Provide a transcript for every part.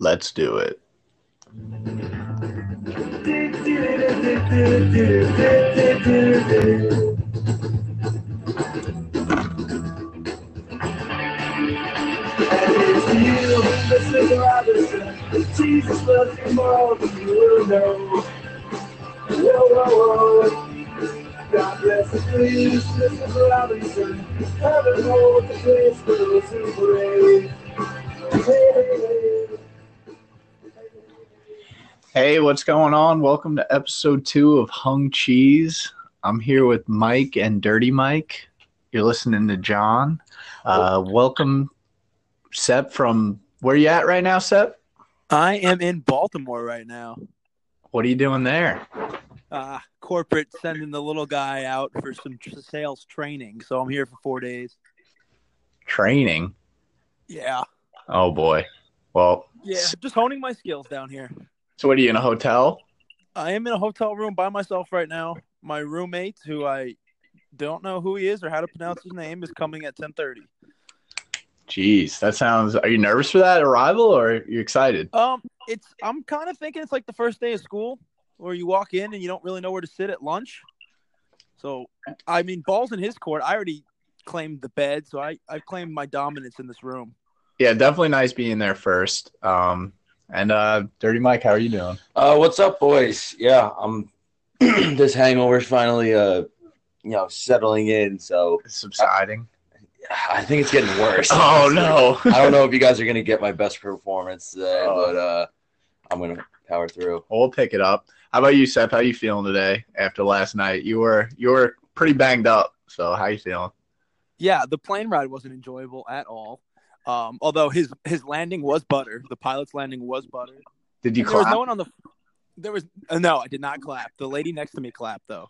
Let's do it. Jesus loves you more than you know. God bless the please, Mrs. Robinson. Heaven holds the place for those who pray. Hey, what's going on? Welcome to episode 2 of Hung Cheese. I'm here with Mike and Dirty Mike. You're listening to John. Welcome, Sep, from where you at right now, Sep? I am in Baltimore right now. What are you doing there? Corporate sending the little guy out for some sales training, so I'm here for 4 days. Training? Yeah. Oh, boy. Well, yeah, just honing my skills down here. So what, are you in a hotel? I am in a hotel room by myself right now. My roommate, who I don't know who he is or how to pronounce his name, is coming at 10:30. Jeez, that sounds. Are you nervous for that arrival, or are you excited? I'm kind of thinking it's like the first day of school, where you walk in and you don't really know where to sit at lunch. So, I mean, ball's in his court. I already claimed the bed, so I claimed my dominance in this room. Yeah, definitely nice being there first. Dirty Mike, how are you doing? What's up, boys? Yeah, I'm. This hangover's finally, settling in. So subsiding. I think it's getting worse. Oh, no. I don't know if you guys are going to get my best performance today, but I'm going to power through. We'll pick it up. How about you, Seth? How you feeling today after last night? You were pretty banged up, so how you feeling? Yeah, the plane ride wasn't enjoyable at all, although his landing was butter. The pilot's landing was butter. Did you clap? There was no one on the – no, I did not clap. The lady next to me clapped, though,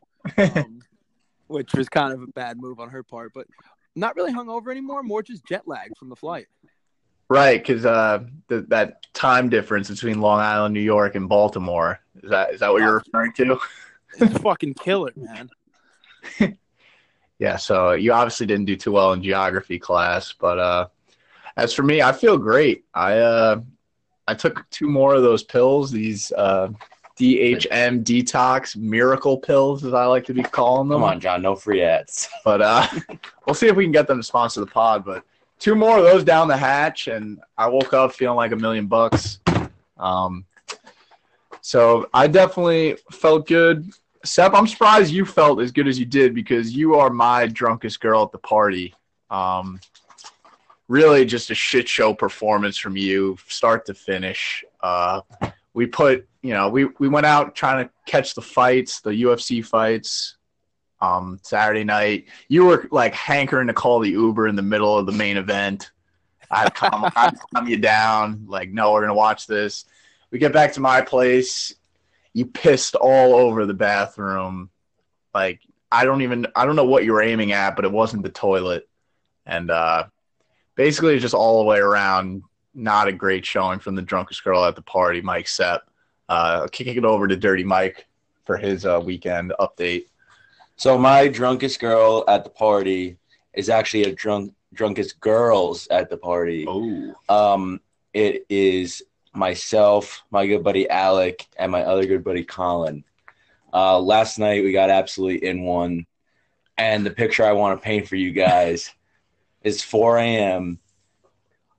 which was kind of a bad move on her part, but – not really hungover anymore, more just jet lag from the flight. Right, because that time difference between Long Island, New York, and Baltimore, is that what you're referring to? It's fucking killer, man. Yeah, so you obviously didn't do too well in geography class, but as for me, I feel great. I took 2 more of those pills, these DHM Detox Miracle Pills, as I like to be calling them. Come on, John, no free ads. But we'll see if we can get them to sponsor the pod. But 2 more of those down the hatch, and I woke up feeling like $1 million bucks. So I definitely felt good. Sep, I'm surprised you felt as good as you did because you are my drunkest girl at the party. Really just a shit show performance from you, start to finish. We put, we went out trying to catch the fights, the UFC fights, Saturday night. You were like hankering to call the Uber in the middle of the main event. I'd calm you down, like, no, we're going to watch this. We get back to my place. You pissed all over the bathroom. Like, I don't know what you were aiming at, but it wasn't the toilet. And basically just all the way around. Not a great showing from the drunkest girl at the party, Mike Sepp. Kicking it over to Dirty Mike for his weekend update. So my drunkest girl at the party is actually a drunkest girls at the party. Oh. It is myself, my good buddy Alec, and my other good buddy Colin. Last night we got absolutely in one, and the picture I want to paint for you guys is 4 a.m.,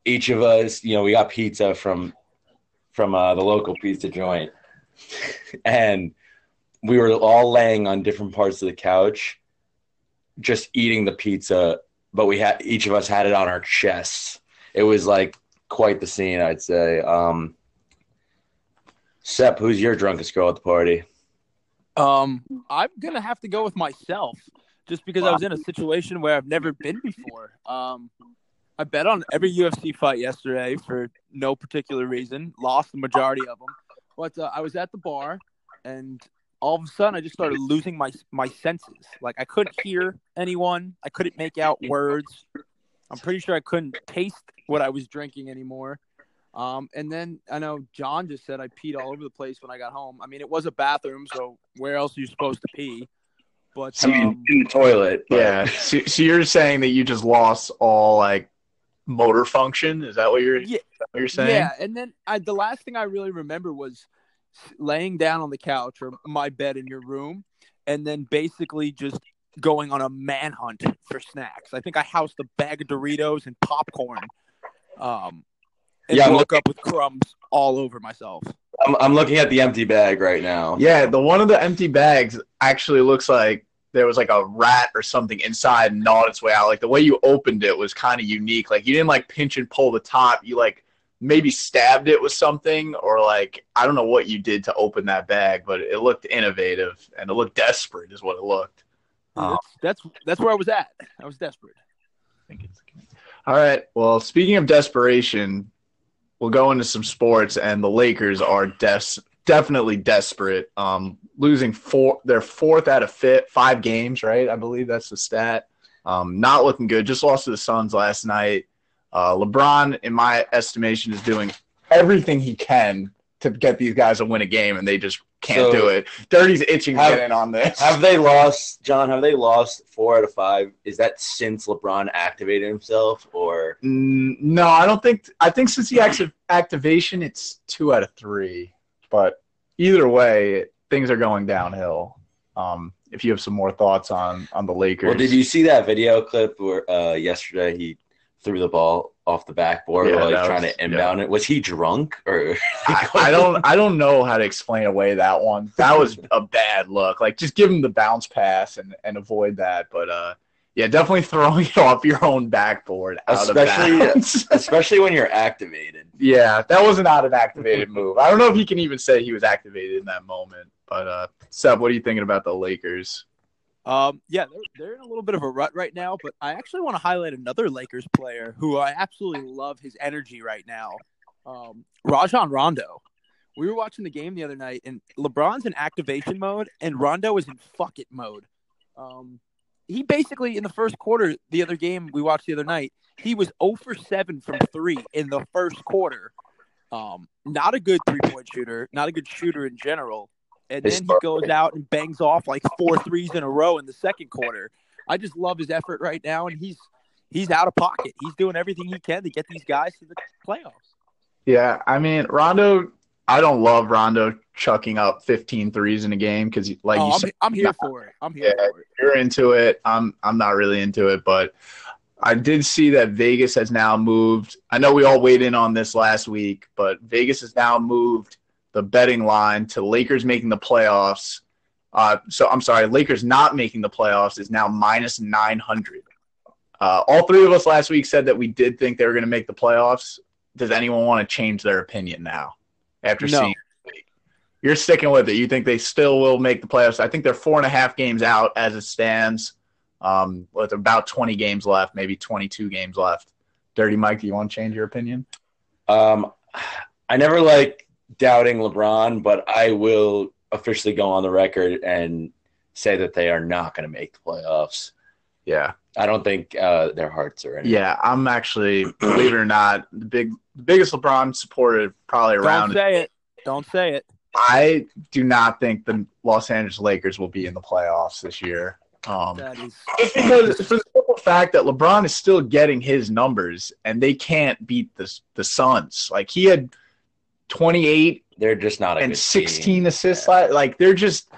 each of us, we got pizza from the local pizza joint, and we were all laying on different parts of the couch, just eating the pizza. But each of us had it on our chests. It was like quite the scene, I'd say. Sep, who's your drunkest girl at the party? I'm gonna have to go with myself, just because I was in a situation where I've never been before. I bet on every UFC fight yesterday for no particular reason. Lost the majority of them. But I was at the bar, and all of a sudden I just started losing my senses. Like, I couldn't hear anyone. I couldn't make out words. I'm pretty sure I couldn't taste what I was drinking anymore. And then I know John just said I peed all over the place when I got home. I mean, it was a bathroom, so where else are you supposed to pee? But, I mean, in the toilet. But... Yeah. So you're saying that you just lost all, like, motor function. Is that what you're saying? Yeah. And then the last thing I really remember was laying down on the couch or my bed in your room, and then basically just going on a manhunt for snacks. I think I housed a bag of Doritos and popcorn. And yeah, woke up with crumbs all over myself. I'm looking at the empty bag right now. Yeah, the one of the empty bags actually looks like there was like a rat or something inside and gnawed its way out. Like the way you opened it was kind of unique. Like you didn't like pinch and pull the top. You like maybe stabbed it with something, or like I don't know what you did to open that bag, but it looked innovative and it looked desperate is what it looked. That's where I was at. I was desperate. I think it's all right. Well, speaking of desperation, we'll go into some sports, and the Lakers are definitely desperate. Losing their fourth out of five games, right? I believe that's the stat. Not looking good. Just lost to the Suns last night. LeBron, in my estimation, is doing everything he can to get these guys to win a game, and they just can't do it. Dirty's itching to get in on this. Have they lost, John? Have they lost 4 out of 5? Is that since LeBron activated himself, or no? I don't think. I think since the activation, it's 2 out of 3. But either way, things are going downhill. If you have some more thoughts on the Lakers, well, did you see that video clip where yesterday he threw the ball off the backboard, or like trying to inbound it? Was he drunk, or I don't know how to explain away that one. That was a bad look. Like just give him the bounce pass and avoid that. But yeah, definitely throwing it off your own backboard, especially when you're activated. Yeah, that was not an activated move. I don't know if you can even say he was activated in that moment. But Seb, what are you thinking about the Lakers? Yeah, they're in a little bit of a rut right now, but I actually want to highlight another Lakers player who I absolutely love his energy right now, Rajon Rondo. We were watching the game the other night, and LeBron's in activation mode, and Rondo is in fuck it mode. He basically, in the first quarter, the other game we watched the other night, he was 0 for 7 from 3 in the first quarter. Not a good three-point shooter, not a good shooter in general. And then he goes out and bangs off like 4 threes in a row in the second quarter. I just love his effort right now, and he's out of pocket. He's doing everything he can to get these guys to the playoffs. Yeah, I mean, Rondo, I don't love Rondo chucking up 15 threes in a game because, like, I'm here for it. You're into it. I'm not really into it, but I did see that Vegas has now moved. I know we all weighed in on this last week, but Vegas has now moved the betting line to Lakers making the playoffs. Lakers not making the playoffs is now minus 900. All three of us last week said that we did think they were going to make the playoffs. Does anyone want to change their opinion now after seeing this week? You're sticking with it. You think they still will make the playoffs. I think they're 4.5 games out as it stands, with about 20 games left, maybe 22 games left. Dirty Mike, do you want to change your opinion? I never doubting LeBron, but I will officially go on the record and say that they are not going to make the playoffs. Yeah. I don't think their hearts are in it. Yeah, I'm actually, believe it or not, the biggest LeBron supporter probably around. Don't say it. I do not think the Los Angeles Lakers will be in the playoffs this year. Just because for the simple fact that LeBron is still getting his numbers and they can't beat the Suns. Like he had 28, they're just not a and good 16 team. Assists. Yeah. Like they're just.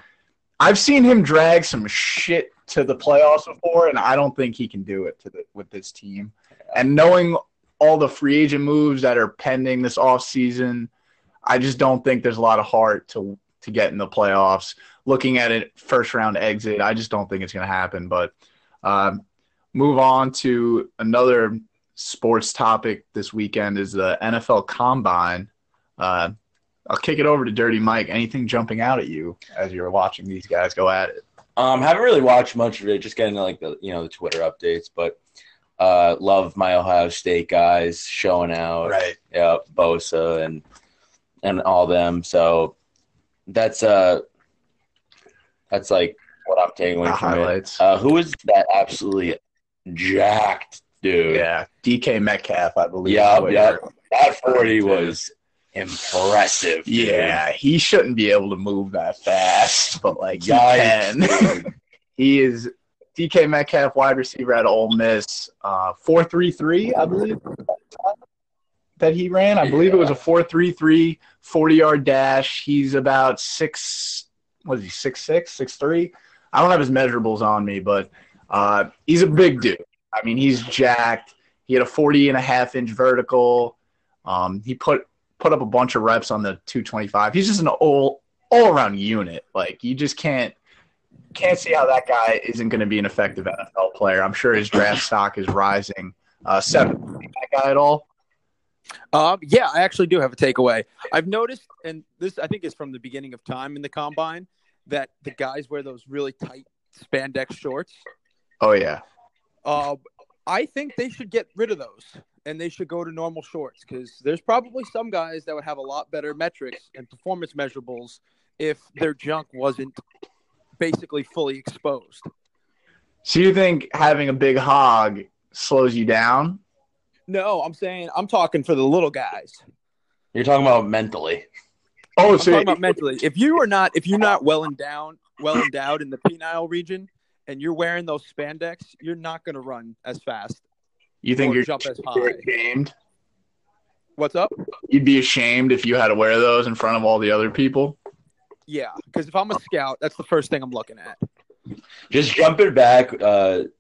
I've seen him drag some shit to the playoffs before, and I don't think he can do it with this team. Yeah. And knowing all the free agent moves that are pending this offseason, I just don't think there's a lot of heart to get in the playoffs. Looking at it, first round exit, I just don't think it's going to happen. But move on to another sports topic this weekend is the NFL Combine. I'll kick it over to Dirty Mike. Anything jumping out at you as you're watching these guys go at it? Haven't really watched much of it. Just getting the Twitter updates, but love my Ohio State guys showing out. Right. Yeah, Bosa and all them. So that's like what I'm taking away from highlights. It. Who is that absolutely jacked dude? Yeah, DK Metcalf, I believe. Yeah. That 40 was impressive. Dude. Yeah, he shouldn't be able to move that fast, but he can. He is DK Metcalf, wide receiver at Ole Miss, 4.33, I believe, that he ran. I believe it was a 4.33, 40-yard dash. He's about 6'3"? I don't have his measurables on me, but he's a big dude. I mean, he's jacked. He had a 40.5-inch vertical. He put up a bunch of reps on the 225. He's just an all-around unit. Like, you just can't see how that guy isn't going to be an effective NFL player. I'm sure his draft stock is rising. Seven, that guy at all? Yeah, I actually do have a takeaway. I've noticed, and this I think is from the beginning of time in the combine, that the guys wear those really tight spandex shorts. Oh, yeah. I think they should get rid of those, and they should go to normal shorts, because there's probably some guys that would have a lot better metrics and performance measurables if their junk wasn't basically fully exposed. So you think having a big hog slows you down? No, I'm talking for the little guys. You're talking about mentally. Oh, I'm talking about mentally. If you're not well endowed in the penile region, and you're wearing those spandex, you're not going to run as fast. You think you're jump as high. Ashamed? What's up? You'd be ashamed if you had to wear those in front of all the other people. Yeah, because if I'm a scout, that's the first thing I'm looking at. Just jumping back, DK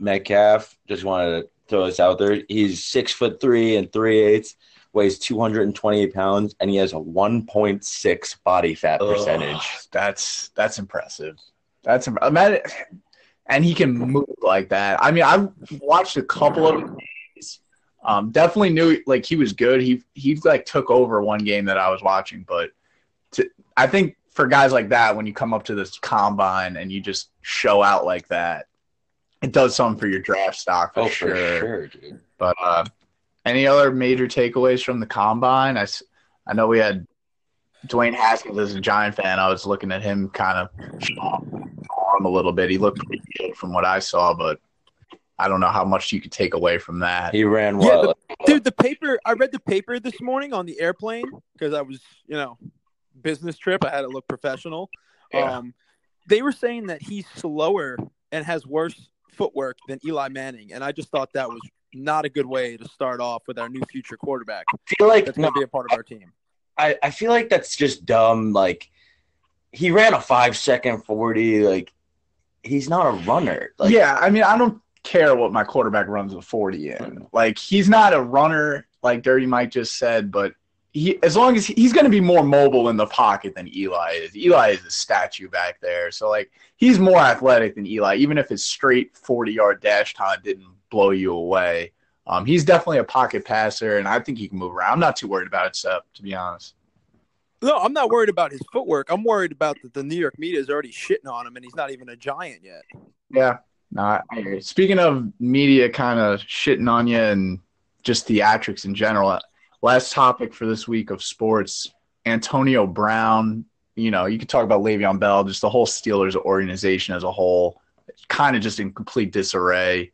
Metcalf, just wanted to throw this out there. He's 6'3" and 3/8, weighs 228 pounds, and he has a 1.6 body fat percentage. That's impressive. And he can move like that. I mean, I've watched a couple of games. Definitely knew like he was good. He like took over one game that I was watching, but I think for guys like that, when you come up to this combine and you just show out like that, it does something for your draft stock for sure, dude. But any other major takeaways from the combine? I know we had Dwayne Haskins as a Giant fan. I was looking at him kind of on a little bit. He looked pretty good from what I saw, but I don't know how much you could take away from that. He ran well. Yeah, the paper. I read the paper this morning on the airplane because I was, business trip. I had to look professional. Yeah. They were saying that he's slower and has worse footwork than Eli Manning, and I just thought that was not a good way to start off with our new future quarterback. I feel like that's going to be a part of our team. I feel like that's just dumb. Like, he ran a 5-second 40. Like, he's not a runner. Like, yeah, I mean, I don't care what my quarterback runs a 40 in. Like, he's not a runner, like Dirty Mike just said, but as long as he's going to be more mobile in the pocket than Eli is. Eli is a statue back there. So, like, he's more athletic than Eli, even if his straight 40-yard dash time didn't blow you away. He's definitely a pocket passer, and I think he can move around. I'm not too worried about it, Seth, to be honest. No, I'm not worried about his footwork. I'm worried about that the New York media is already shitting on him, and he's not even a Giant yet. Yeah. No, speaking of media kind of shitting on you and just theatrics in general, last topic for this week of sports, Antonio Brown. You could talk about Le'Veon Bell, just the whole Steelers organization as a whole, kind of just in complete disarray,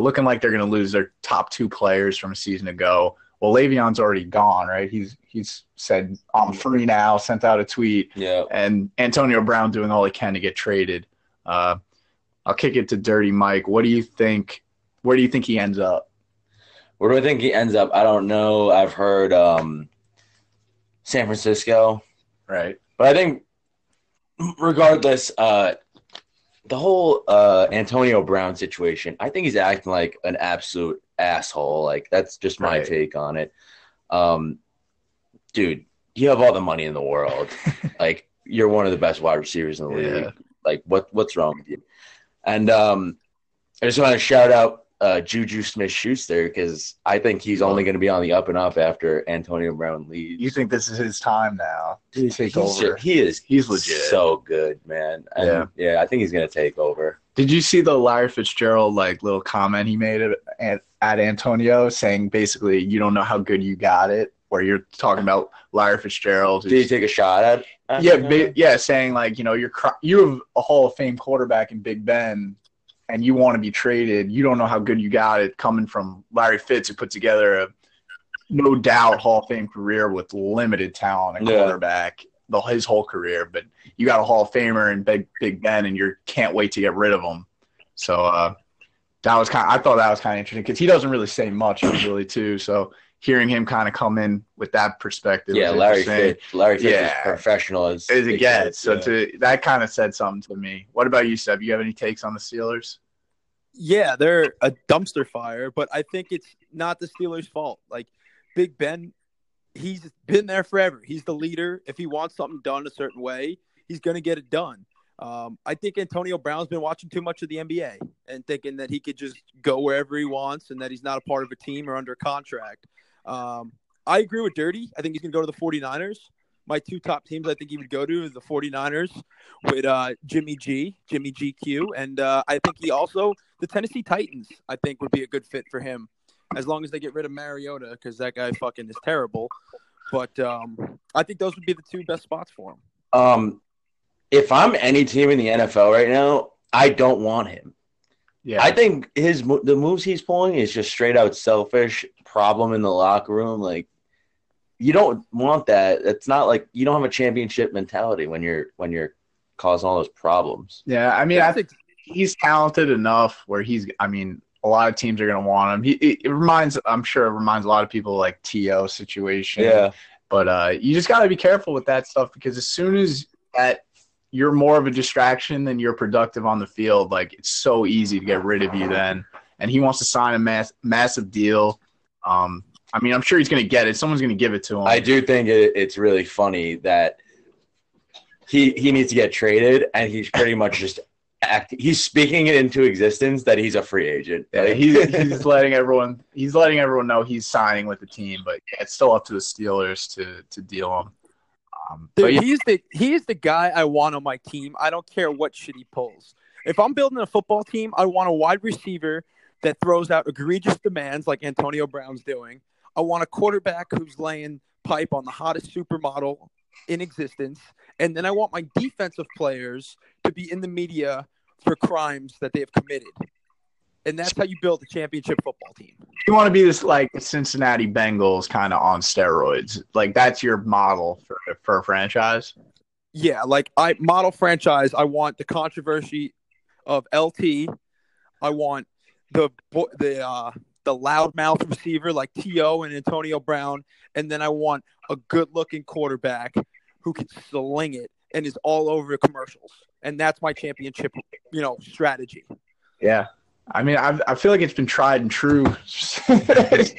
looking like they're going to lose their top two players from a season ago. Well, Le'Veon's already gone, right? He's said, I'm free now, sent out a tweet, yeah. And Antonio Brown doing all he can to get traded. I'll kick it to Dirty Mike. What do you think? Where do you think he ends up? Where do I think he ends up? I don't know. I've heard San Francisco. Right. But I think regardless, the whole Antonio Brown situation, I think he's acting like an absolute asshole. Like, that's just my take on it. Dude, you have all the money in the world. Like, you're one of the best wide receivers in the league. Like, what's wrong with you? And I just want to shout out Juju Smith-Schuster, because I think he's only going to be on the up and up after Antonio Brown leaves. You think this is his time now? Dude, take over. He's legit. So good, man. And, yeah, I think he's going to take over. Did you see the Larry Fitzgerald little comment he made at Antonio, saying basically, you don't know how good you got it? Where you're talking about Larry Fitzgerald. Did he take a shot at? Yeah, saying you have a Hall of Fame quarterback in Big Ben, and you want to be traded. You don't know how good you got it, coming from Larry Fitz, who put together a no doubt Hall of Fame career with limited talent and quarterback his whole career. But you got a Hall of Famer in Big Ben, and you can't wait to get rid of him. So I thought that was kind of interesting because he doesn't really say much usually too. So hearing him kind of come in with that perspective, yeah, Larry Fitz is professional as it gets. So that kind of said something to me. What about you, Seb? You have any takes on the Steelers? Yeah, they're a dumpster fire, but I think it's not the Steelers' fault. Like Big Ben, he's been there forever. He's the leader. If he wants something done a certain way, he's going to get it done. I think Antonio Brown's been watching too much of the NBA and thinking that he could just go wherever he wants and that he's not a part of a team or under contract. I agree with Dirty. I think he's going to go to the 49ers. My two top teams I think he would go to is the 49ers with Jimmy GQ. And I think he also – the Tennessee Titans I think would be a good fit for him as long as they get rid of Mariota because that guy fucking is terrible. But I think those would be the two best spots for him. If I'm any team in the NFL right now, I don't want him. Yeah, I think the moves he's pulling is just straight out selfish problem in the locker room. Like, you don't want that. It's not like you don't have a championship mentality when you're causing all those problems. Yeah, I mean, I think he's talented enough where he's. I mean, a lot of teams are going to want him. It reminds a lot of people like T.O. situation. Yeah, but you just got to be careful with that stuff because as soon as that. You're more of a distraction than you're productive on the field. Like, it's so easy to get rid of you then. And he wants to sign a massive deal. I mean, I'm sure he's going to get it. Someone's going to give it to him. I do think it's really funny that he needs to get traded, and he's pretty much just acting. He's speaking it into existence that he's a free agent. Yeah, he's letting everyone know he's signing with the team, but it's still up to the Steelers to deal him. Dude, yeah. He is the guy I want on my team. I don't care what shit he pulls. If I'm building a football team, I want a wide receiver that throws out egregious demands like Antonio Brown's doing. I want a quarterback who's laying pipe on the hottest supermodel in existence. And then I want my defensive players to be in the media for crimes that they have committed. And that's how you build a championship football team. You want to be this like Cincinnati Bengals kind of on steroids. Like that's your model for a franchise. Yeah, like I model franchise. I want the controversy of LT. I want the loudmouth receiver like T.O. and Antonio Brown, and then I want a good-looking quarterback who can sling it and is all over commercials. And that's my championship, strategy. Yeah. I mean, I feel like it's been tried and true scenario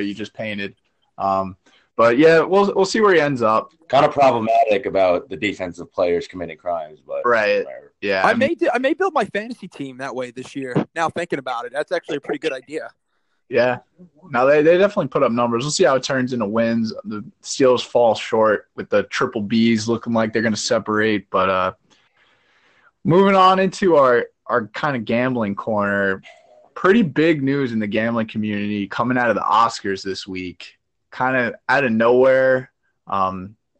you just painted. But yeah, we'll see where he ends up. Kind of problematic about the defensive players committing crimes, but right, whatever. Yeah. I may build my fantasy team that way this year. Now thinking about it, that's actually a pretty good idea. Yeah. Now they definitely put up numbers. We'll see how it turns into wins. The Steelers fall short with the triple Bs looking like they're going to separate, but moving on into our kind of gambling corner, pretty big news in the gambling community coming out of the Oscars this week, kind of out of nowhere.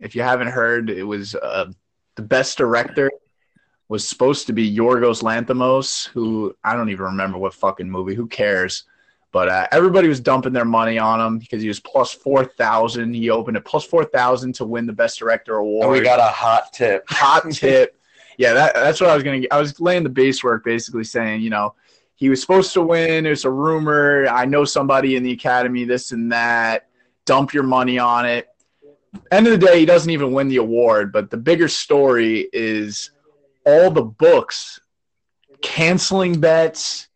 If you haven't heard, it was the best director was supposed to be Yorgos Lanthimos, who I don't even remember what fucking movie, who cares? But everybody was dumping their money on him because he was plus 4,000. He opened at plus 4,000 to win the best director award. And we got a hot tip. Yeah, that's what I was going to – I was laying the base work basically saying, he was supposed to win. It's a rumor. I know somebody in the academy, this and that. Dump your money on it. End of the day, he doesn't even win the award, but the bigger story is all the books canceling bets,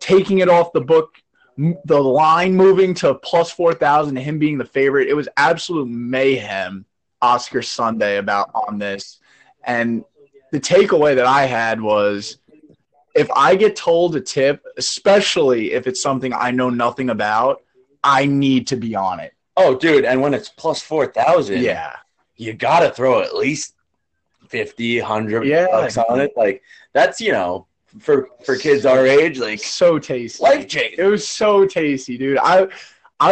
taking it off the book, the line moving to plus 4,000, him being the favorite. It was absolute mayhem Oscar Sunday on this. And – the takeaway that I had was if I get told a tip, especially if it's something I know nothing about, I need to be on it. Oh, dude. And when it's plus 4,000, yeah, you got to throw at least 50, 100 bucks on it. Like that's, for kids our age, like so tasty. Life change. It was so tasty, dude. I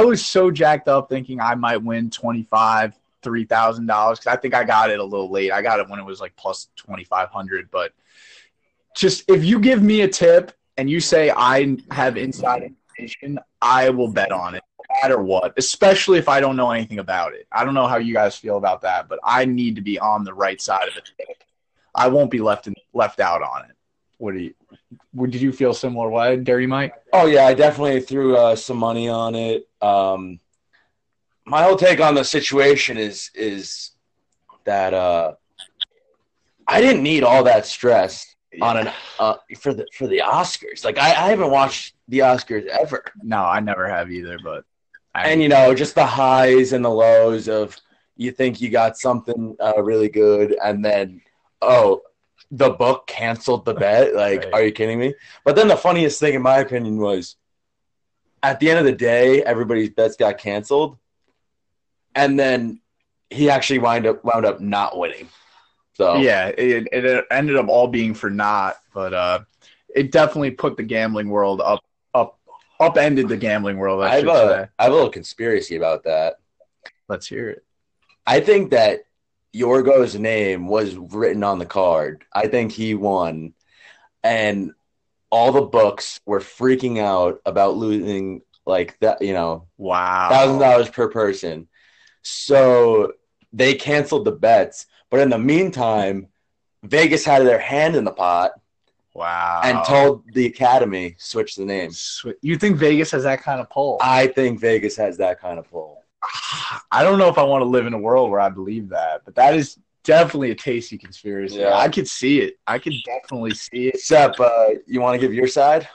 was so jacked up thinking I might win $3,000 because I think I got it a little late. I got it when it was like plus 2,500. But just if you give me a tip and you say I have inside information, I will bet on it no matter what, especially if I don't know anything about it. I don't know how you guys feel about that, but I need to be on the right side of it. I won't be left out on it. What do you? Did you feel similar way, Dirty Mike? Oh yeah, I definitely threw some money on it. My whole take on the situation is that I didn't need all that stress on an for the Oscars. Like I haven't watched the Oscars ever. No, I never have either. But you know, just the highs and the lows of you think you got something really good, and then the book canceled the bet. Like, right. Are you kidding me? But then the funniest thing, in my opinion, was at the end of the day, everybody's bets got canceled, and then he actually wound up not winning. So yeah, it ended up all being for naught. But it definitely put the gambling world upended the gambling world. I have a little conspiracy about that. Let's hear it. I think that Yorgos' name was written on the card. I think he won. And all the books were freaking out about losing, like, that, you know, wow, $1,000 per person. So they canceled the bets. But in the meantime, Vegas had their hand in the pot. Wow. And told the Academy, switch the name. You think Vegas has that kind of pull? I think Vegas has that kind of pull. I don't know if I want to live in a world where I believe that, but that is definitely a tasty conspiracy. Yeah. I could see it. I could definitely see it. Sep, you want to give your side?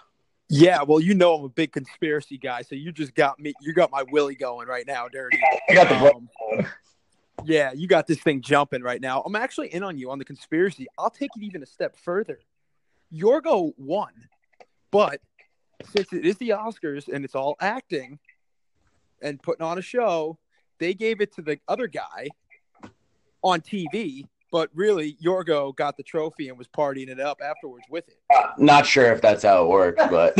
Yeah, well, you know I'm a big conspiracy guy, so you just got me. You got my willy going right now, Dirty. I got the yeah, you got this thing jumping right now. I'm actually in on you on the conspiracy. I'll take it even a step further. Yorgo won, but since it is the Oscars and it's all acting and putting on a show, they gave it to the other guy on TV, but really Yorgo got the trophy and was partying it up afterwards with it. Not sure if that's how it worked, but...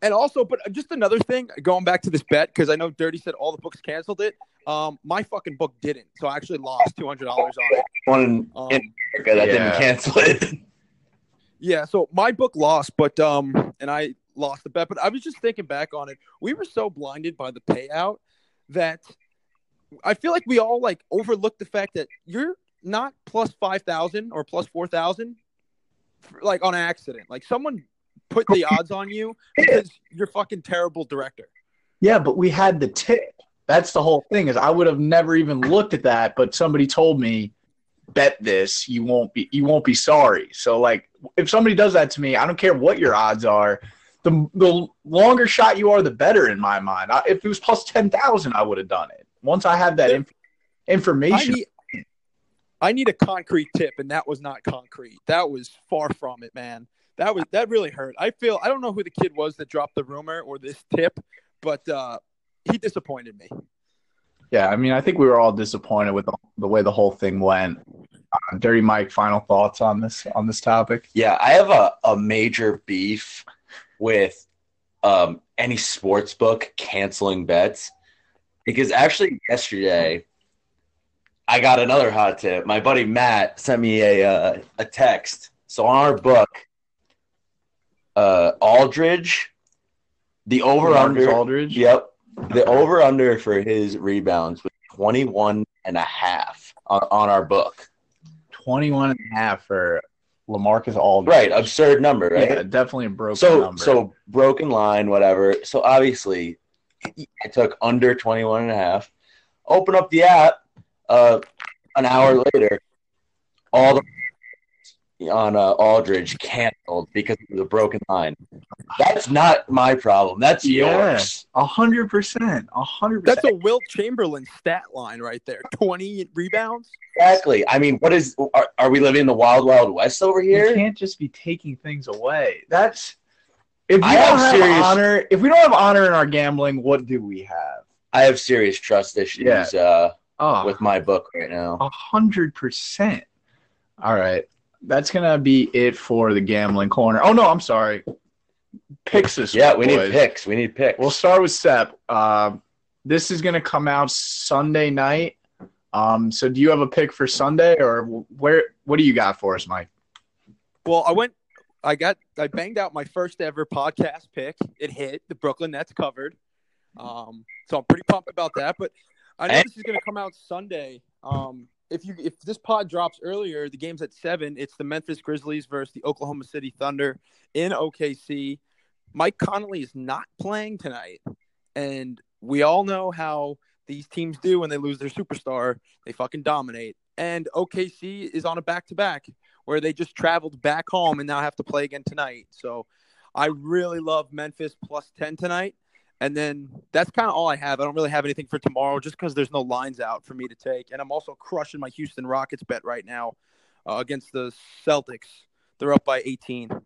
And also, but just another thing, going back to this bet, because I know Dirty said all the books canceled it. My fucking book didn't, so I actually lost $200 on it. One in America that didn't cancel it. Yeah, so my book lost, but and I lost the bet, but I was just thinking back on it. We were so blinded by the payout that I feel like we all like overlooked the fact that you're not plus 5,000 or plus 4,000 like on accident. Like someone put the odds on you because you're fucking terrible director. Yeah, but we had the tip. That's the whole thing. Is I would have never even looked at that, but somebody told me, bet this, you won't be sorry. So like if somebody does that to me, I don't care what your odds are. The longer shot you are, the better in my mind. If it was plus 10,000, I would have done it. Once I have that information. I need a concrete tip, and that was not concrete. That was far from it, man. That really hurt. I don't know who the kid was that dropped the rumor or this tip, but he disappointed me. Yeah, I mean, I think we were all disappointed with the way the whole thing went. Dirty Mike, final thoughts on this topic? Yeah, I have a major beef with any sports book canceling bets, because actually yesterday I got another hot tip. My buddy Matt sent me a text. So on our book, Aldridge, the over-under. Aldridge? Yep. The over-under for his rebounds was 21.5 on our book. 21.5 for LaMarcus Aldridge. Right, absurd number, right? Yeah, definitely a broken number. So broken line, whatever. So obviously, I took under 21.5. Open up the app an hour later. All the on Aldridge canceled because it was a broken line. That's not my problem. That's yours. 100%. 100%. That's a Wilt Chamberlain stat line right there. 20 rebounds. Exactly. I mean, what is? Are we living in the wild, wild west over here? You can't just be taking things away. That's if we don't have honor. If we don't have honor in our gambling, what do we have? I have serious trust issues with my book right now. 100%. All right, that's gonna be it for the gambling corner. Oh no, I'm sorry. Picks this week. Yeah, need picks. We need picks. We'll start with Sep. This is going to come out Sunday night. So do you have a pick for Sunday, or where? What do you got for us, Mike? Well, I banged out my first ever podcast pick. It hit. The Brooklyn Nets covered. So I'm pretty pumped about that. But I know this is going to come out Sunday. if this pod drops earlier, the game's at 7. It's the Memphis Grizzlies versus the Oklahoma City Thunder in OKC. Mike Conley is not playing tonight, and we all know how these teams do when they lose their superstar. They fucking dominate. And OKC is on a back-to-back where they just traveled back home and now have to play again tonight. So I really love Memphis plus 10 tonight. And then that's kind of all I have. I don't really have anything for tomorrow just because there's no lines out for me to take. And I'm also crushing my Houston Rockets bet right now against the Celtics. They're up by 18. Do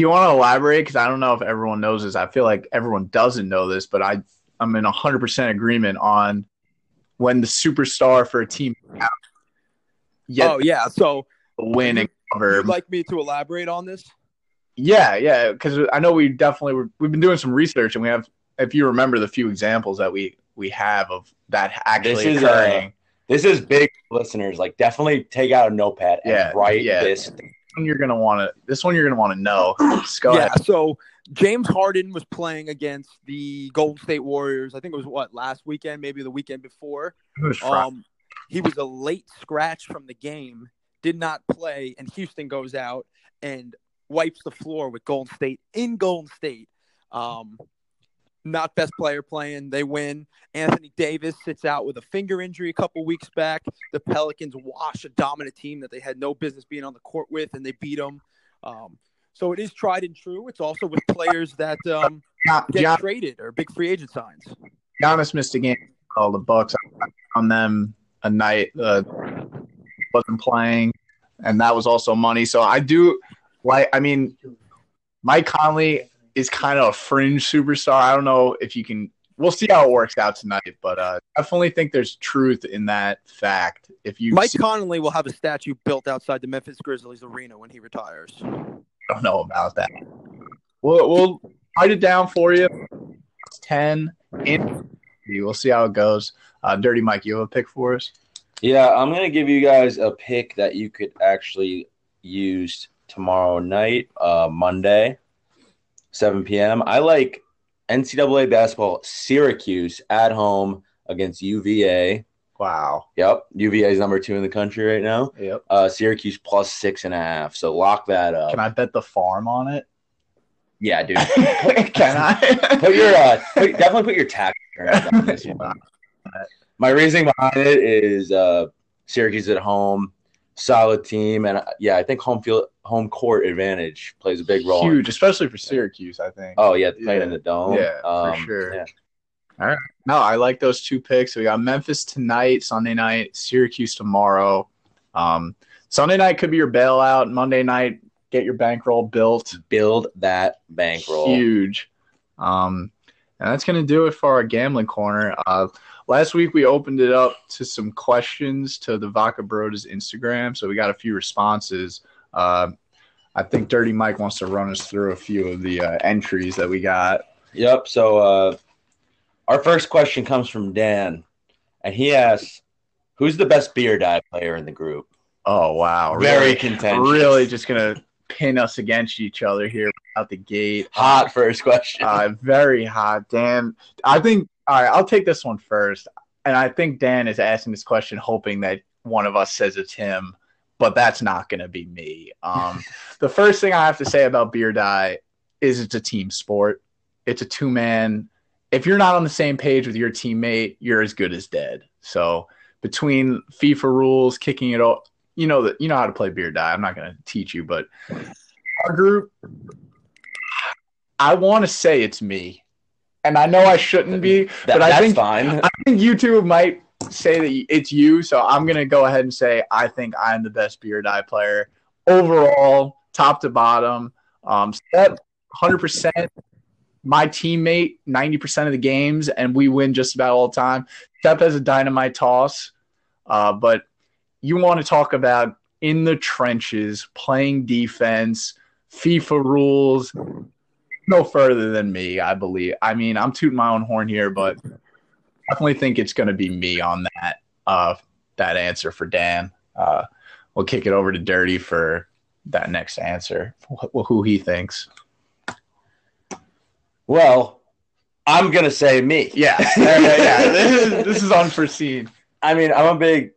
you want to elaborate? Because I don't know if everyone knows this. I feel like everyone doesn't know this, but I'm in 100% agreement on when the superstar for a team is out. Oh, yeah. So winning. Would you like me to elaborate on this? Yeah. Because I know we definitely we've been doing some research, and we have, if you remember, the few examples that we have of that actually occurring. This is big listeners. Like, definitely take out a notepad and write this. This one you're gonna want to know. Go ahead. So James Harden was playing against the Golden State Warriors. I think it was last weekend, maybe the weekend before. He was a late scratch from the game, did not play, and Houston goes out and wipes the floor with Golden State in Golden State. Not best player playing. They win. Anthony Davis sits out with a finger injury a couple weeks back. The Pelicans wash a dominant team that they had no business being on the court with, and they beat them. So it is tried and true. It's also with players that get traded or big free agent signs. Giannis missed a game. All the Bucks on them a night wasn't playing, and that was also money. So I do like. I mean, Mike Conley is kind of a fringe superstar. I don't know if you can. We'll see how it works out tonight, but definitely think there's truth in that fact. Mike Conley will have a statue built outside the Memphis Grizzlies arena when he retires. I don't know about that. We'll write it down for you. It's 10. We'll see how it goes. Dirty Mike, you have a pick for us? Yeah, I'm going to give you guys a pick that you could actually use tomorrow night, Monday, 7 p.m. I like NCAA basketball, Syracuse at home against UVA. Wow. Yep. UVA is number 2 in the country right now. Yep. Syracuse plus 6.5. So lock that up. Can I bet the farm on it? Yeah, dude. Can I? Definitely put your tax on this one. My reasoning behind it is Syracuse at home, solid team, and I think home court advantage plays a big role. Huge, especially for Syracuse, I think. Oh yeah, playing in the dome. Yeah, for sure. Yeah. All right. No, I like those two picks. We got Memphis tonight, Sunday night, Syracuse tomorrow. Sunday night could be your bailout. Monday night, get your bankroll built. Build that bankroll. Huge. And that's going to do it for our gambling corner. Last week, we opened it up to some questions to the Vodka Brothers Instagram, so we got a few responses. I think Dirty Mike wants to run us through a few of the entries that we got. Yep, so our first question comes from Dan, and he asks, who's the best beer die player in the group? Oh, wow. Very contentious. Really just going to pin us against each other here out the gate. Hot first question. Very hot. Dan, I think – all right, I'll take this one first. And I think Dan is asking this question hoping that one of us says it's him, but that's not going to be me. The first thing I have to say about beer die is it's a team sport. It's a two-man. If you're not on the same page with your teammate, you're as good as dead. So between FIFA rules, kicking it off, you know how to play beer die. I'm not going to teach you, but our group, I want to say it's me. And I know I shouldn't be, but I think you two might say that it's you. So I'm going to go ahead and say I think I'm the best beer die player overall, top to bottom. 100%, my teammate, 90% of the games, and we win just about all the time. Step has a dynamite toss, but you want to talk about in the trenches, playing defense, FIFA rules. No further than me, I believe. I mean, I'm tooting my own horn here, but definitely think it's going to be me on that that answer for Dan. We'll kick it over to Dirty for that next answer, who he thinks. Well, I'm going to say me. Yeah. This is unforeseen. I mean, I'm a big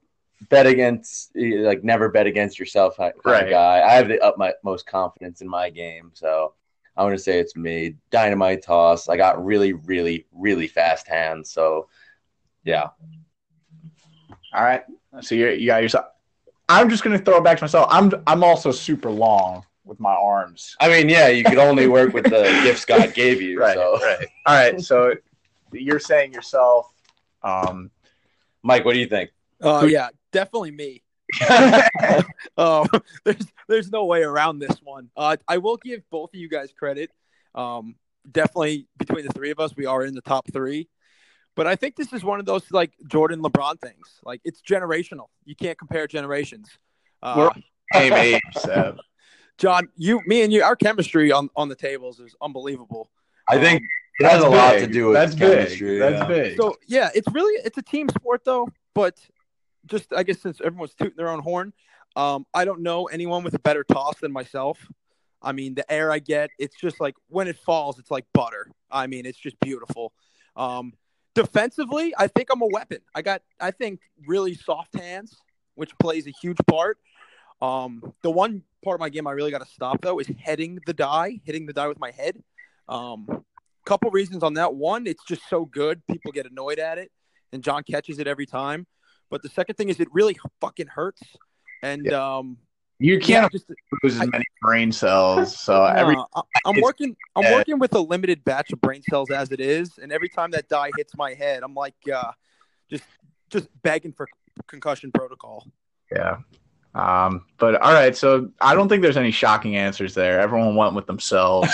bet against, like, never bet against yourself kind of guy. I have the utmost confidence in my game, so I want to say it's me. Dynamite toss. I got really, really, really fast hands, so yeah. All right, so you got yourself. I'm just gonna throw it back to myself. I'm also super long with my arms. I mean, yeah, you could only work with the gifts God gave you. Right. All right, so you're saying yourself. Mike, what do you think? Oh, yeah, definitely me. There's no way around this one. I will give both of you guys credit. Definitely between the three of us, we are in the top three. But I think this is one of those, like, Jordan LeBron things. Like, it's generational. You can't compare generations. We're same age, so. John, me and you, our chemistry on the tables is unbelievable. I think it has a lot to do with chemistry. That's big. So, yeah, it's a team sport, though. But just, I guess, since everyone's tooting their own horn, I don't know anyone with a better toss than myself. I mean, the air I get, it's just like when it falls, it's like butter. I mean, it's just beautiful. Defensively, I think I'm a weapon. I think really soft hands, which plays a huge part. The one part of my game I really got to stop, though, is hitting the die with my head. Couple reasons on that. One, it's just so good. People get annoyed at it, and John catches it every time. But the second thing is it really fucking hurts. And yeah. You can't lose as many brain cells. So I'm working with a limited batch of brain cells as it is, and every time that die hits my head, I'm like just begging for concussion protocol. Yeah. But all right, so I don't think there's any shocking answers there. Everyone went with themselves.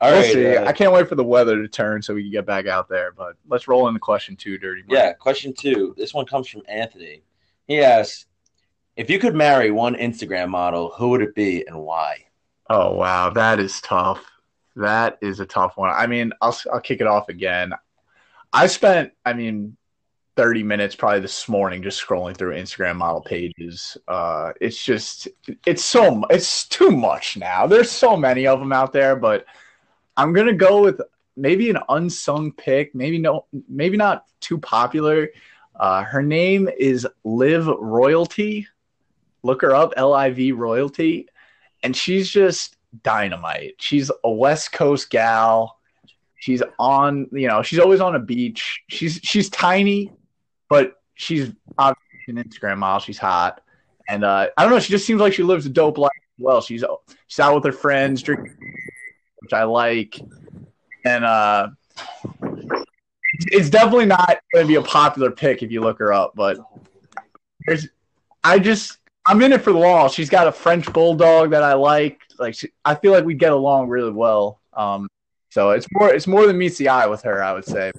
All right, see. I can't wait for the weather to turn so we can get back out there. But let's roll into question 2, Dirty Mike. Yeah, question 2. This one comes from Anthony. He asks, if you could marry one Instagram model, who would it be and why? Oh wow, that is tough. That is a tough one. I mean, I'll kick it off again. I spent, 30 minutes probably this morning just scrolling through Instagram model pages. It's too much now. There's so many of them out there, but I'm going to go with maybe an unsung pick, maybe not too popular. Her name is Liv Royalty. Look her up, L-I-V Royalty. And she's just dynamite. She's a West Coast gal. She's she's always on a beach. She's tiny, but she's obviously an Instagram model. She's hot. And I don't know. She just seems like she lives a dope life as well. She's out with her friends, drinking, which I like. And it's definitely not going to be a popular pick if you look her up. But I'm in it for the long. She's got a French bulldog that I like. Like I feel like we get along really well. So it's more than meets the eye with her, I would say.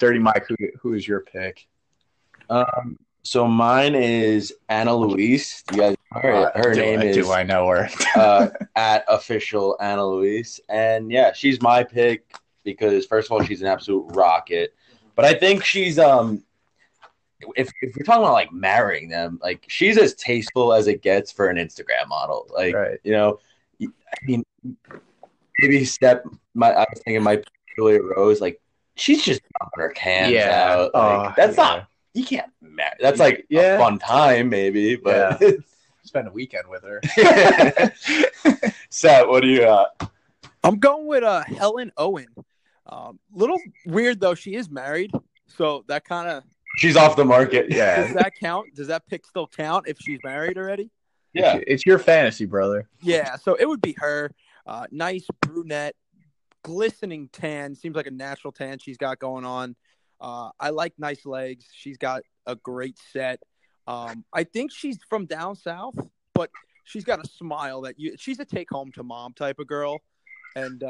Dirty Mike, who is your pick? So mine is Anna Louise. You guys know her? Do I know her? At official Anna Louise. And yeah, she's my pick because first of all, she's an absolute rocket. But I think she's if you're talking about like marrying them, like she's as tasteful as it gets for an Instagram model. Like I was thinking my Julia Rose, like she's just pumping her cans out. Like, that's not. You can't marry. That's like a fun time, maybe, but spend a weekend with her. Seth, what do you got? I'm going with Helen Owen. Little weird though, she is married, so that kind of she's off the market. Yeah, does that count? Does that pick still count if she's married already? Yeah, it's your fantasy, brother. Yeah, so it would be her. Nice brunette, glistening tan. Seems like a natural tan she's got going on. I like nice legs. She's got a great set. I think she's from down south, but she's got a smile she's a take home to mom type of girl. And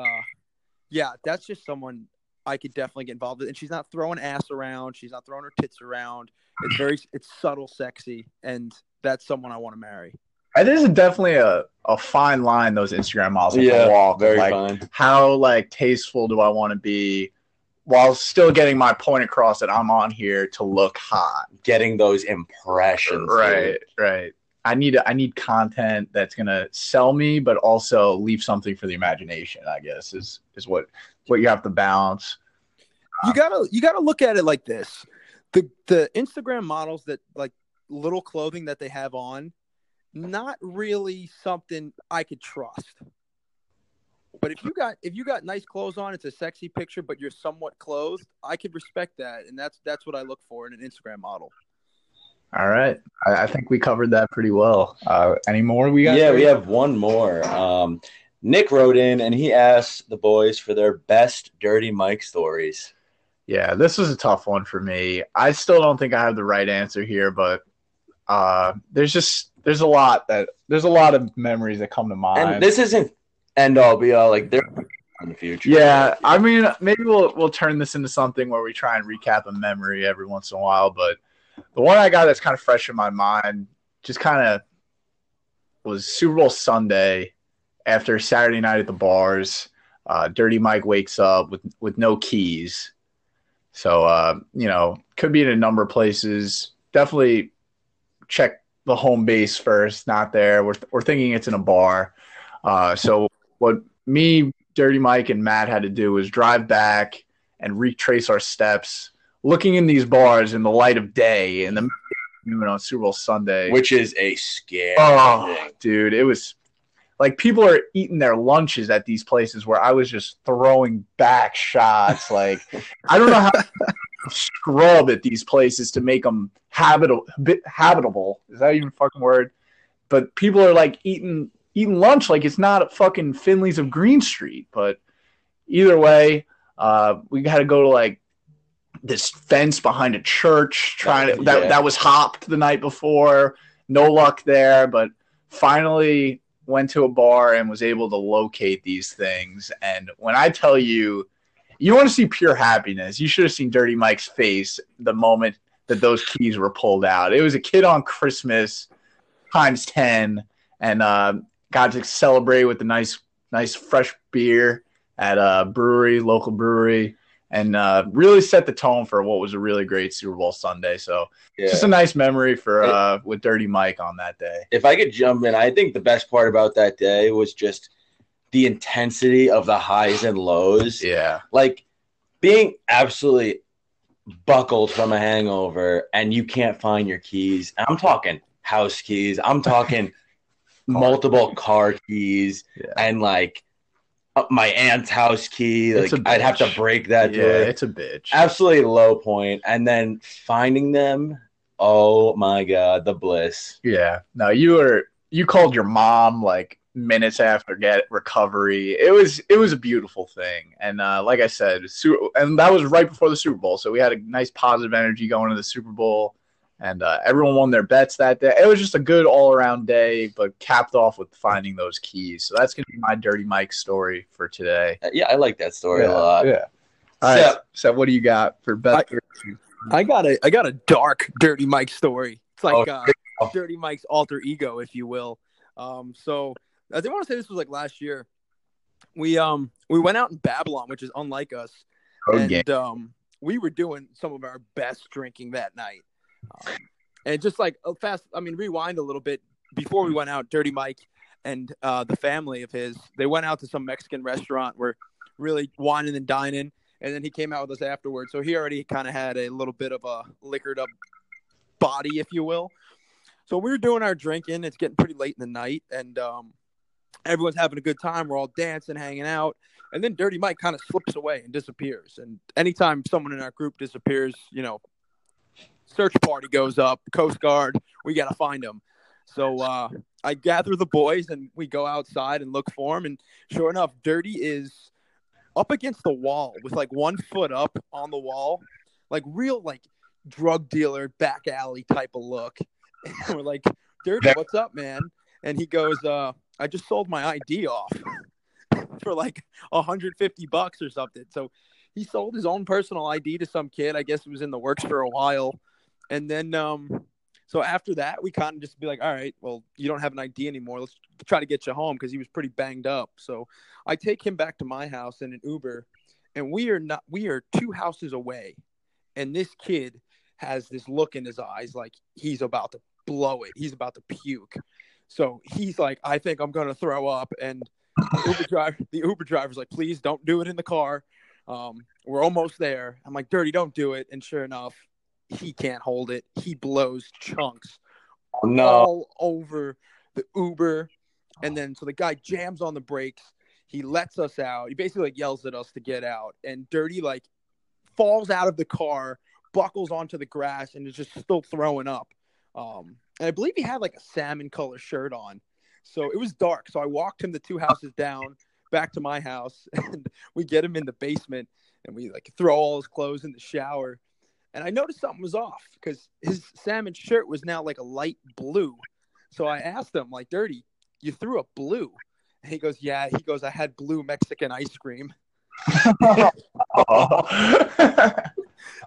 that's just someone I could definitely get involved with. And she's not throwing ass around. She's not throwing her tits around. It's subtle, sexy. And that's someone I want to marry. This is definitely a fine line. Those Instagram models can walk. Very fine. How tasteful do I want to be? While still getting my point across that I'm on here to look hot, getting those impressions. Right. I need content that's gonna sell me, but also leave something for the imagination. I guess is what you have to balance. You gotta look at it like this. The Instagram models that like little clothing that they have on, not really something I could trust. But if you got nice clothes on, it's a sexy picture, but you're somewhat clothed, I could respect that, and that's what I look for in an Instagram model. All right, I think we covered that pretty well. Any more we got? Yeah, we have one more. Nick wrote in and he asked the boys for their best Dirty Mike stories. Yeah, this was a tough one for me. I still don't think I have the right answer here, but there's a lot of memories that come to mind. And this isn't end all be all, like they're in the future. Yeah, I mean, maybe we'll turn this into something where we try and recap a memory every once in a while, but the one I got that's kind of fresh in my mind just kind of was Super Bowl Sunday after Saturday night at the bars. Dirty Mike wakes up with no keys. So, could be in a number of places. Definitely check the home base first. Not there. We're thinking it's in a bar. So what me, Dirty Mike, and Matt had to do was drive back and retrace our steps, looking in these bars in the light of day in the afternoon on Super Bowl Sunday, which is a scary thing. Dude, it was like people are eating their lunches at these places where I was just throwing back shots. Like, I don't know how to scrub at these places to make them habitable. Is that even a fucking word? But people are like eating lunch like it's not at fucking Finley's of Green Street. But either way, we had to go to like this fence behind a church that was hopped the night before. No luck there, but finally went to a bar and was able to locate these things. And when I tell you, you want to see pure happiness. You should have seen Dirty Mike's face the moment that those keys were pulled out. It was a kid on Christmas times 10, and got to celebrate with a nice fresh beer at a local brewery. And really set the tone for what was a really great Super Bowl Sunday. So just a nice memory for with Dirty Mike on that day. If I could jump in, I think the best part about that day was just the intensity of the highs and lows. Yeah. Like being absolutely buckled from a hangover and you can't find your keys. And I'm talking house keys. I'm talking multiple car keys and like my aunt's house key, like I'd have to break that door. Yeah, it's a bitch. Absolutely low point. And then finding them, oh my god, the bliss. Yeah. No, you called your mom like minutes after recovery. It was a beautiful thing. And like I said, and that was right before the Super Bowl. So we had a nice positive energy going into the Super Bowl. And everyone won their bets that day. It was just a good all-around day, but capped off with finding those keys. So that's going to be my Dirty Mike story for today. Yeah, I like that story a lot. Yeah. All right. So what do you got for best? I got a dark Dirty Mike story. It's like Dirty Mike's alter ego, if you will. So I did want to say this was like last year. We went out in Babylon, which is unlike us, and we were doing some of our best drinking that night. And just like rewind a little bit before we went out, Dirty Mike and the family of his, they went out to some Mexican restaurant, were really whining and dining, and then he came out with us afterwards. So he already kind of had a little bit of a liquored up body, if you will. So we were doing our drinking. It's getting pretty late in the night, and everyone's having a good time. We're all dancing, hanging out. And then Dirty Mike kind of slips away and disappears. And anytime someone in our group disappears, search party goes up, Coast Guard, we got to find him. So I gather the boys and we go outside and look for him. And sure enough, Dirty is up against the wall with like one foot up on the wall, like real like drug dealer back alley type of look. And we're like, Dirty, what's up, man? And he goes, I just sold my ID off for like $150 or something. So he sold his own personal ID to some kid. I guess it was in the works for a while. And then, so after that, we kind of just be like, all right, well, you don't have an ID anymore. Let's try to get you home, because he was pretty banged up. So I take him back to my house in an Uber, and we are two houses away. And this kid has this look in his eyes like he's about to blow it. He's about to puke. So he's like, I think I'm going to throw up. And the Uber driver's like, please don't do it in the car. We're almost there. I'm like, Dirty, don't do it. And sure enough, He can't hold it. He blows chunks all over the Uber. And then so the guy jams on the brakes. He lets us out. He basically like yells at us to get out. And Dirty like falls out of the car, buckles onto the grass, and is just still throwing up. And I believe he had like a salmon color shirt on. So it was dark. So I walked him the two houses down back to my house, and we get him in the basement, and we like throw all his clothes in the shower. And I noticed something was off because his salmon shirt was now like a light blue. So I asked him, like, Dirty, you threw up blue. And he goes, yeah. He goes, I had blue Mexican ice cream.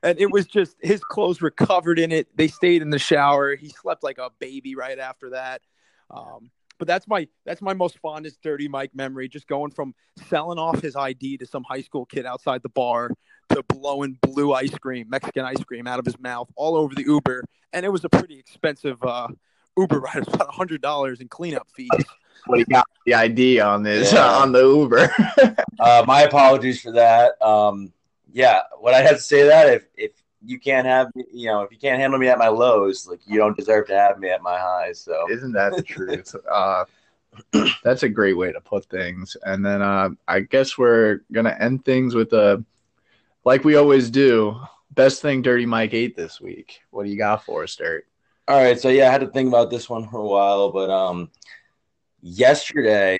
And it was just, his clothes were covered in it. They stayed in the shower. He slept like a baby right after that. But that's my most fondest Dirty Mike memory, just going from selling off his ID to some high school kid outside the bar to blowing blue ice cream, Mexican ice cream, out of his mouth all over the Uber. And it was a pretty expensive Uber ride. It was about $100 in cleanup fees. Well, you got the ID on this, on the Uber. My apologies for that. Yeah, what I had to say that if you can't have, you know, if you can't handle me at my lows, like you don't deserve to have me at my highs. So isn't that the truth? That's a great way to put things. And then I guess we're gonna end things with a, like we always do, best thing Dirty Mike ate this week. What do you got for us, Dirt? All right, so yeah, I had to think about this one for a while, but yesterday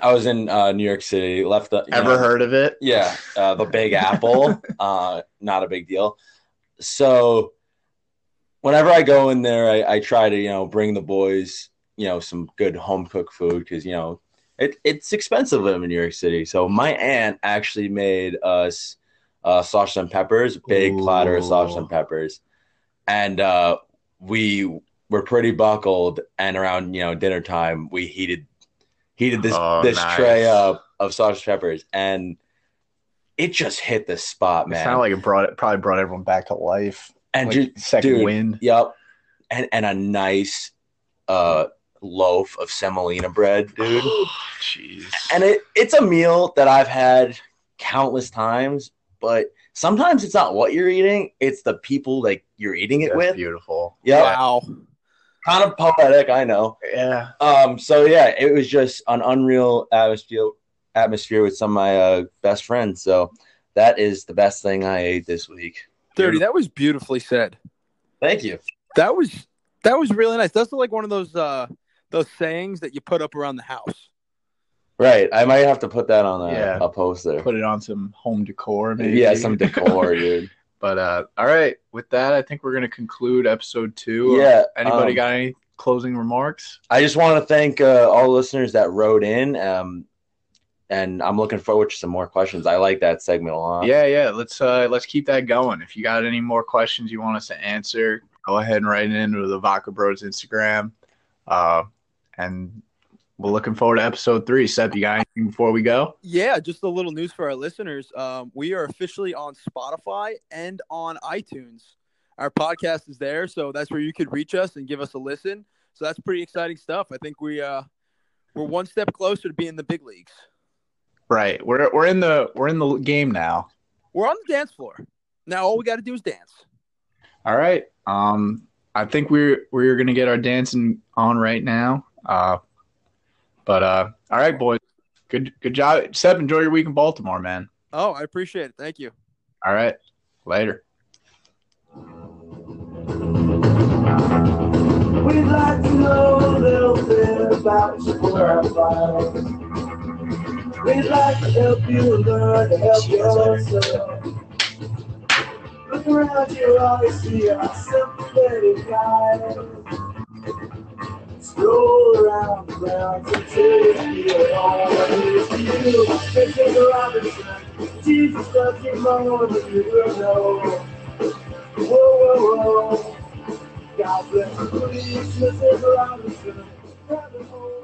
I was in New York City. Ever heard of it? Yeah, the Big Apple. Not a big deal. So whenever I go in there, I try to, you know, bring the boys, you know, some good home cooked food because, you know, it's expensive living in New York City. So my aunt actually made us sausage and peppers, big platter of sausage and peppers, and we were pretty buckled. And around, you know, dinner time, we heated this nice tray up of sausage peppers, and it just hit the spot, man. It sounded like it probably brought everyone back to life. And like just, second wind. Yep. And a nice loaf of semolina bread, dude. Jeez. And it's a meal that I've had countless times, but sometimes it's not what you're eating, it's the people like you're eating it That's with. Beautiful. Yep. Wow. Kind of poetic, I know. Yeah. So, yeah, it was just an unreal atmosphere with some of my best friends. So that is the best thing I ate this week. Dirty, that was beautifully said. Thank you. That was really nice. That's like one of those sayings that you put up around the house. Right. I might have to put that on a poster. Put it on some home decor, maybe. Yeah, some decor, dude. But all right, with that, I think we're going to conclude episode 2. Yeah. Anybody got any closing remarks? I just want to thank all the listeners that wrote in, and I'm looking forward to some more questions. I like that segment a lot. Yeah. Let's keep that going. If you got any more questions you want us to answer, go ahead and write in to the Vodka Bros Instagram, and we're looking forward to episode 3. Seth, you got anything before we go? Yeah, just a little news for our listeners. We are officially on Spotify and on iTunes. Our podcast is there, so that's where you could reach us and give us a listen. So that's pretty exciting stuff. I think we're one step closer to being the big leagues. Right, we're in the game now. We're on the dance floor now. All we got to do is dance. All right. I think we're gonna get our dancing on right now. But all right, boys. Good job. Seb, enjoy your week in Baltimore, man. Oh, I appreciate it. Thank you. All right. Later. We'd like to know a little bit about you for our lives. We'd like to help you learn to help yourself. Look around you, all you see are sympathetic eyes. Roll around the ground until you feel all that is you. Mrs. Robinson, Jesus loves you more than you will know. Whoa, whoa, whoa. God bless you, please, Mrs. Robinson.